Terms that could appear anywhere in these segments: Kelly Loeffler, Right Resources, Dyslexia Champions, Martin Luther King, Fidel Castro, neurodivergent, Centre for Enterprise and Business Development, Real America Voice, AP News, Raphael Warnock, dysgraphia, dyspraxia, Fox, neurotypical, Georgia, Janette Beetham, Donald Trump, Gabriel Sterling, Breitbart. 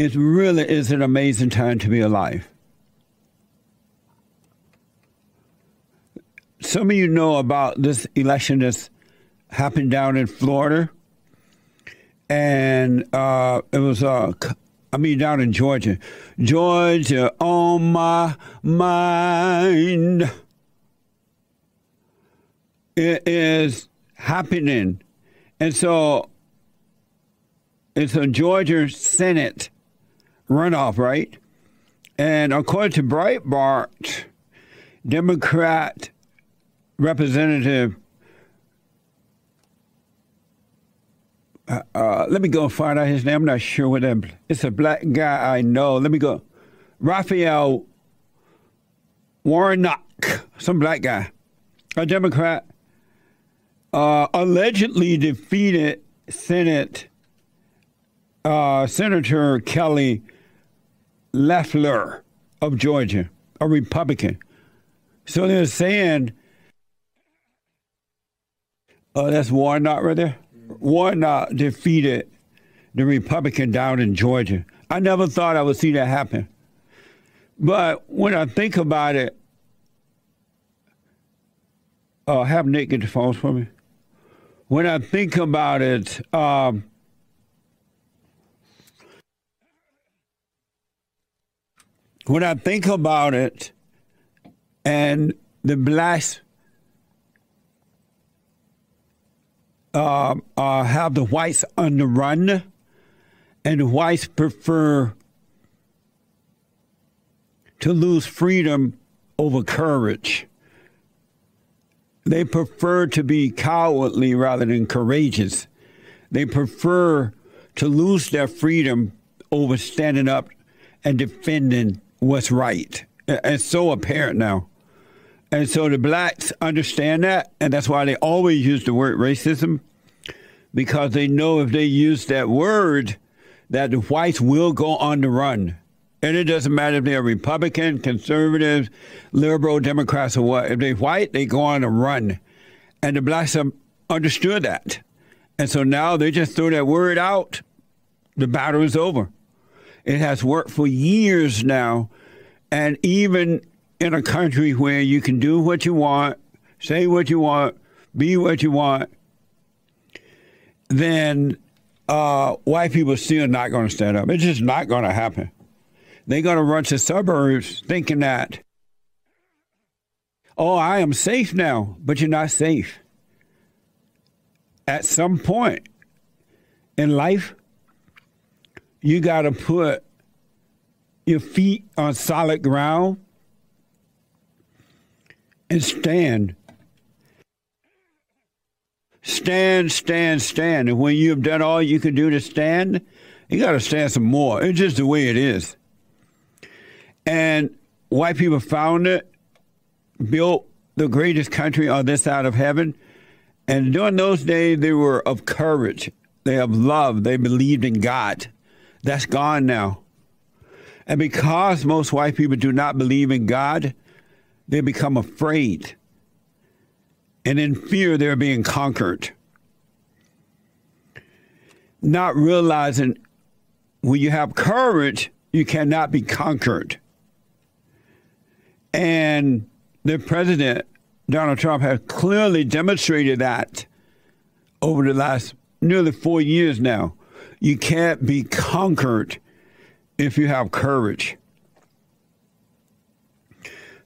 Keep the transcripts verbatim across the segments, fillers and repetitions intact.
It really is an amazing time to be alive. Some of you know about this election that's happened down in Florida. And uh, it was, uh, I mean, down in Georgia. Georgia on my mind. It is happening. And so it's a Georgia Senate runoff, right? And according to Breitbart, Democrat Representative, uh, uh, let me go find out his name. I'm not sure what that, it's a black guy I know. Let me go. Raphael Warnock, some black guy, a Democrat, uh, allegedly defeated Senate uh, Senator Kelly Loeffler of Georgia, a Republican. So they're saying, oh, that's Warnock right there. Warnock defeated the Republican down in Georgia. I never thought I would see that happen. But when I think about it, uh, have Nick get the phones for me. When I think about it, um, when I think about it, and the blacks Uh, uh, have the whites on the run, and the whites prefer to lose freedom over courage. They prefer to be cowardly rather than courageous. They prefer to lose their freedom over standing up and defending what's right. It's so apparent now. And so the blacks understand that, and that's why they always use the word racism, because they know if they use that word, that the whites will go on the run. And it doesn't matter if they're Republican, conservatives, liberal, Democrats, or what. If they're white, they go on the run. And the blacks understood that. And so now they just throw that word out. The battle is over. It has worked for years now, and even in a country where you can do what you want, say what you want, be what you want, then uh, white people are still not going to stand up. It's just not going to happen. They're going to run to suburbs thinking that, oh, I am safe now, but you're not safe. At some point in life, you got to put your feet on solid ground and stand. Stand, stand, stand. And when you've done all you can do to stand, you got to stand some more. It's just the way it is. And white people found it, built the greatest country on this side of heaven. And during those days, they were of courage. They have love. They believed in God. That's gone now. And because most white people do not believe in God, they become afraid, and in fear they're being conquered. Not realizing when you have courage, you cannot be conquered. And the president, Donald Trump, has clearly demonstrated that over the last nearly four years now. You can't be conquered if you have courage.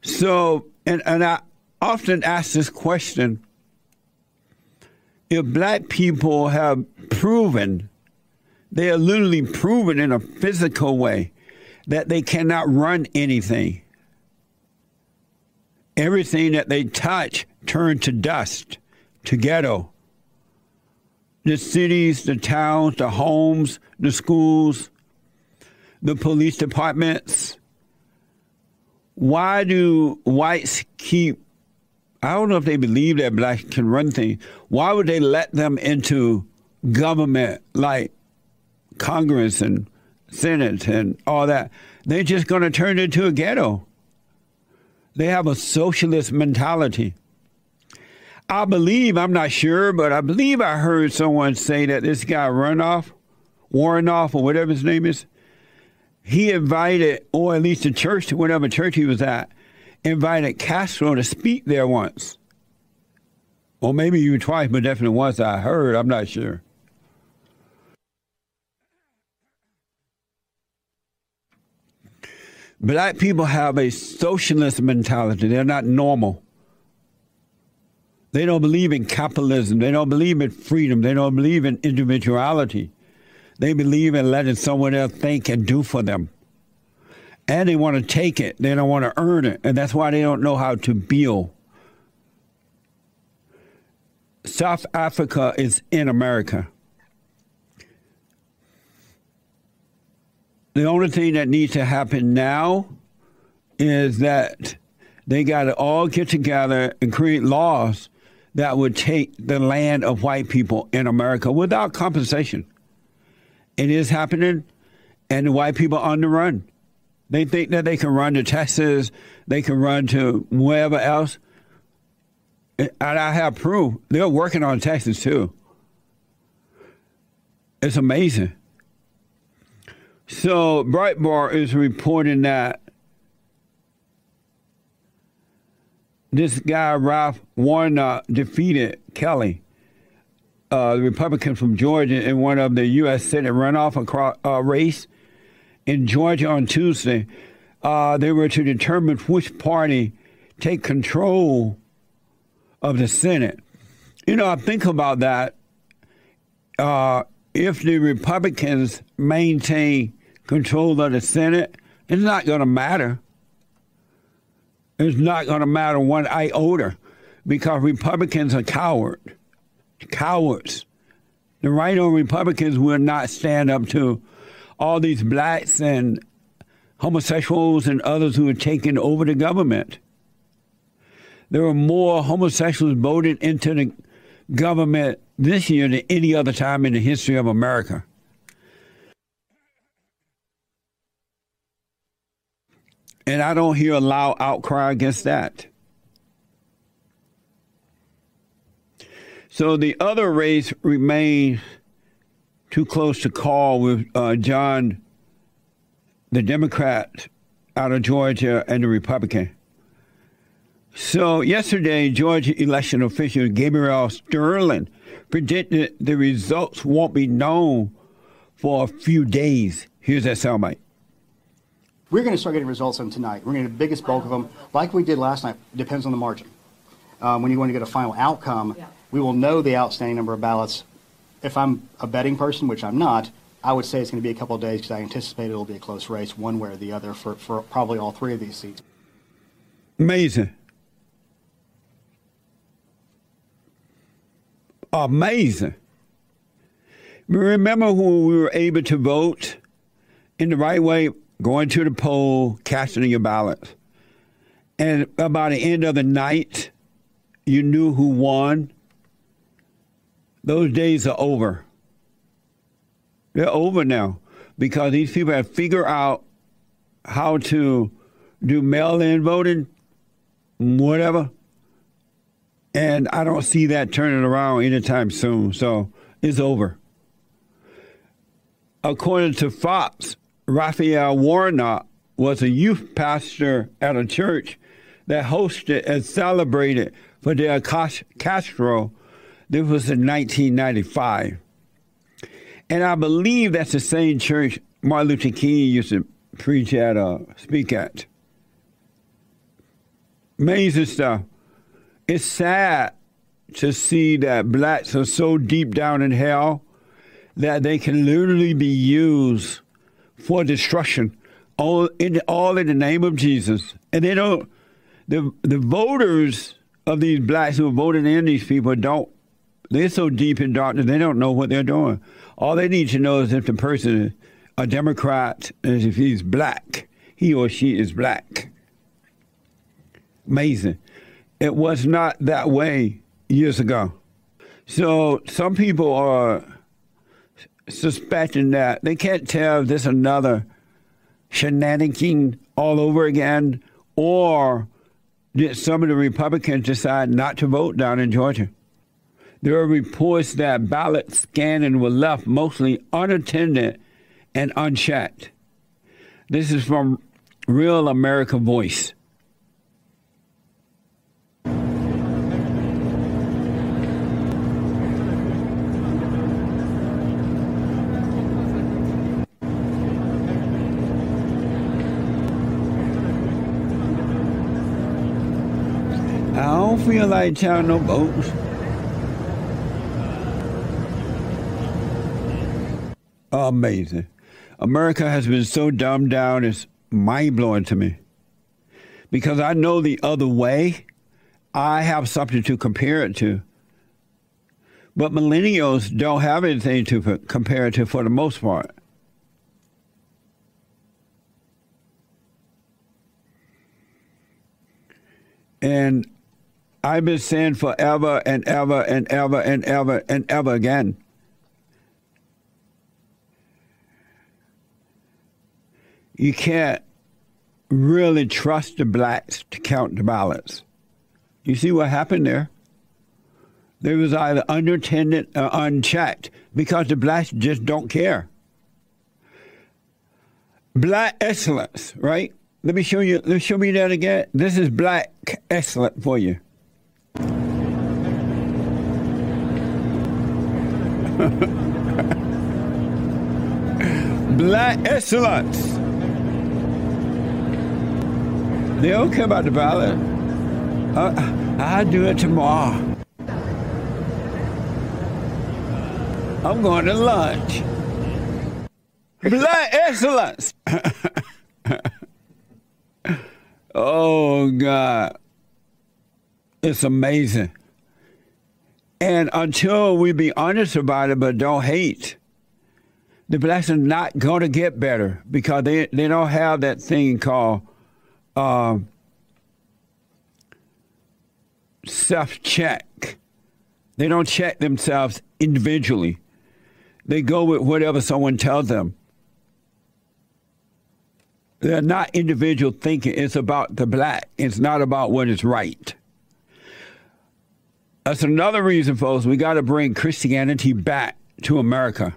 So, and, and I often ask this question, if black people have proven, they are literally proven in a physical way that they cannot run anything. Everything that they touch turns to dust, to ghetto. The cities, the towns, the homes, the schools, the police departments. Why do whites keep, I don't know if they believe that blacks can run things. Why would they let them into government like Congress and Senate and all that? They're just going to turn it into a ghetto. They have a socialist mentality. I believe, I'm not sure, but I believe I heard someone say that this guy Runoff, Warnoff, or whatever his name is, he invited, or at least the church, whatever church he was at, invited Castro to speak there once. Or maybe even twice, but definitely once I heard, I'm not sure. Black people have a socialist mentality. They're not normal. They don't believe in capitalism. They don't believe in freedom. They don't believe in individuality. They believe in letting someone else think and do for them. And they want to take it. They don't want to earn it. And that's why they don't know how to build. South Africa is in America. The only thing that needs to happen now is that they got to all get together and create laws that would take the land of white people in America without compensation. It is happening, and the white people are on the run. They think that they can run to Texas, they can run to wherever else. And I have proof. They're working on Texas, too. It's amazing. So Breitbart is reporting that this guy, Raphael Warnock, defeated Kelly, uh, the Republican from Georgia, in one of the U S Senate runoff across, uh, race in Georgia on Tuesday. Uh, they were to determine which party take control of the Senate. You know, I think about that. Uh, if the Republicans maintain control of the Senate, it's not going to matter. It's not going to matter one iota, because Republicans are coward. Cowards. The right-wing Republicans will not stand up to all these blacks and homosexuals and others who are taking over the government. There were more homosexuals voted into the government this year than any other time in the history of America. And I don't hear a loud outcry against that. So the other race remains too close to call with uh, John, the Democrat out of Georgia, and the Republican. So yesterday, Georgia election official Gabriel Sterling predicted the results won't be known for a few days. Here's that soundbite. We're going to start getting results on tonight. We're going to get the biggest bulk of them, like we did last night. Depends on the margin. Um, when you want to get a final outcome, yeah. We will know the outstanding number of ballots. If I'm a betting person, which I'm not, I would say it's going to be a couple of days, because I anticipate it will be a close race one way or the other for, for probably all three of these seats. Amazing. Amazing. Remember when we were able to vote in the right way, going to the poll, casting your ballots. And by the end of the night, you knew who won. Those days are over. They're over now, because these people have figured out how to do mail-in voting, whatever. And I don't see that turning around anytime soon, so it's over. According to Fox, Raphael Warnock was a youth pastor at a church that hosted and celebrated Fidel Castro. This was in nineteen ninety-five. And I believe that's the same church Martin Luther King used to preach at or speak at. Amazing stuff. It's sad to see that blacks are so deep down in hell that they can literally be used for destruction, all in, all in the name of Jesus. And they don't, the, the voters of these blacks who are voting in these people don't, they're so deep in darkness, they don't know what they're doing. All they need to know is if the person is a Democrat, is if he's black, he or she is black. Amazing. It was not that way years ago. So some people are suspecting that they can't tell if this is another shenanigan all over again, or did some of the Republicans decide not to vote down in Georgia. There are reports that ballot scanning was left mostly unattended and unchecked. This is from Real America Voice. I don't feel like trying no boats. Amazing. America has been so dumbed down, it's mind-blowing to me. Because I know the other way, I have something to compare it to. But millennials don't have anything to compare it to for the most part. And I've been saying forever and ever and ever and ever and ever again. You can't really trust the blacks to count the ballots. You see what happened there? They was either unattended or unchecked because the blacks just don't care. Black excellence, right? Let me show you, let me show me that again. This is black excellence for you. Black excellence. They don't care about the ballot. Uh, I'll do it tomorrow. I'm going to lunch. Black excellence. Oh, God. It's amazing. And until we be honest about it, but don't hate, the blacks are not going to get better because they, they don't have that thing called uh, self-check. They don't check themselves individually. They go with whatever someone tells them. They're not individual thinking. It's about the black. It's not about what is right. That's another reason, folks, we got to bring Christianity back to America.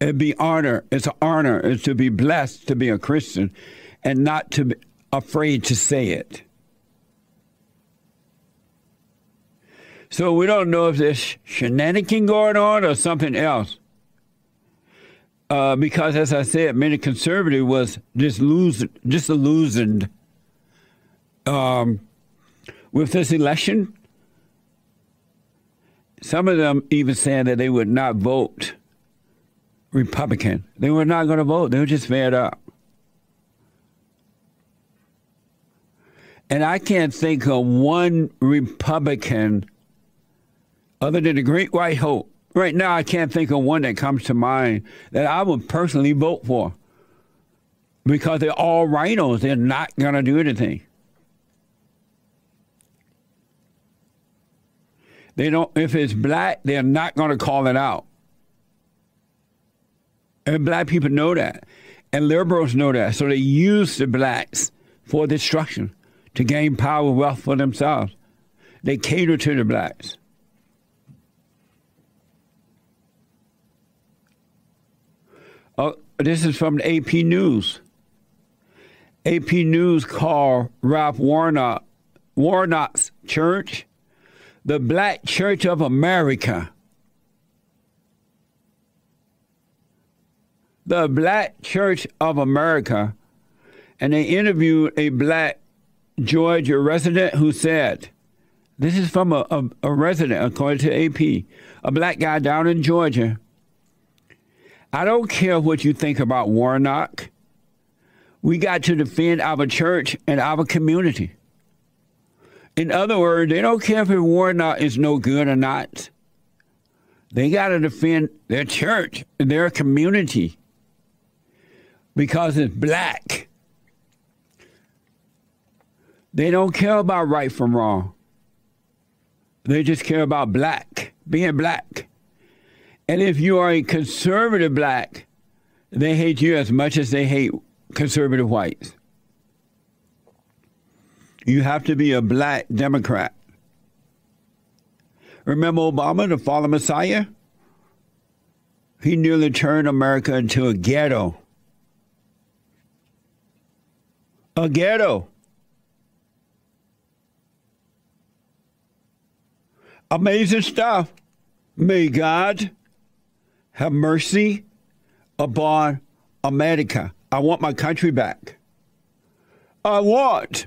It'd be honor. It's an honor. It's to be blessed to be a Christian and not to be afraid to say it. So we don't know if there's shenanigans going on or something else. Uh, because, as I said, many conservatives was disillusioned um, with this election. Some of them even saying that they would not vote Republican. They were not going to vote. They were just fed up. And I can't think of one Republican other than the Great White Hope. Right now, I can't think of one that comes to mind that I would personally vote for because they're all rhinos. They're not going to do anything. They don't. If it's black, they're not going to call it out. And black people know that. And liberals know that. So they use the blacks for destruction, to gain power and wealth for themselves. They cater to the blacks. Uh, this is from the A P News. A P News called Raph Warnock, Warnock's church the Black Church of America. The Black Church of America. And they interviewed a black Georgia resident who said, this is from a, a, a resident, according to A P, a black guy down in Georgia. I don't care what you think about Warnock. We got to defend our church and our community. In other words, they don't care if Warnock is no good or not. They got to defend their church and their community because it's black. They don't care about right from wrong. They just care about black, being black. And if you are a conservative black, they hate you as much as they hate conservative whites. You have to be a black Democrat. Remember Obama, the fallen Messiah? He nearly turned America into a ghetto. a ghetto. Amazing stuff. May God have mercy upon America. I want my country back. I want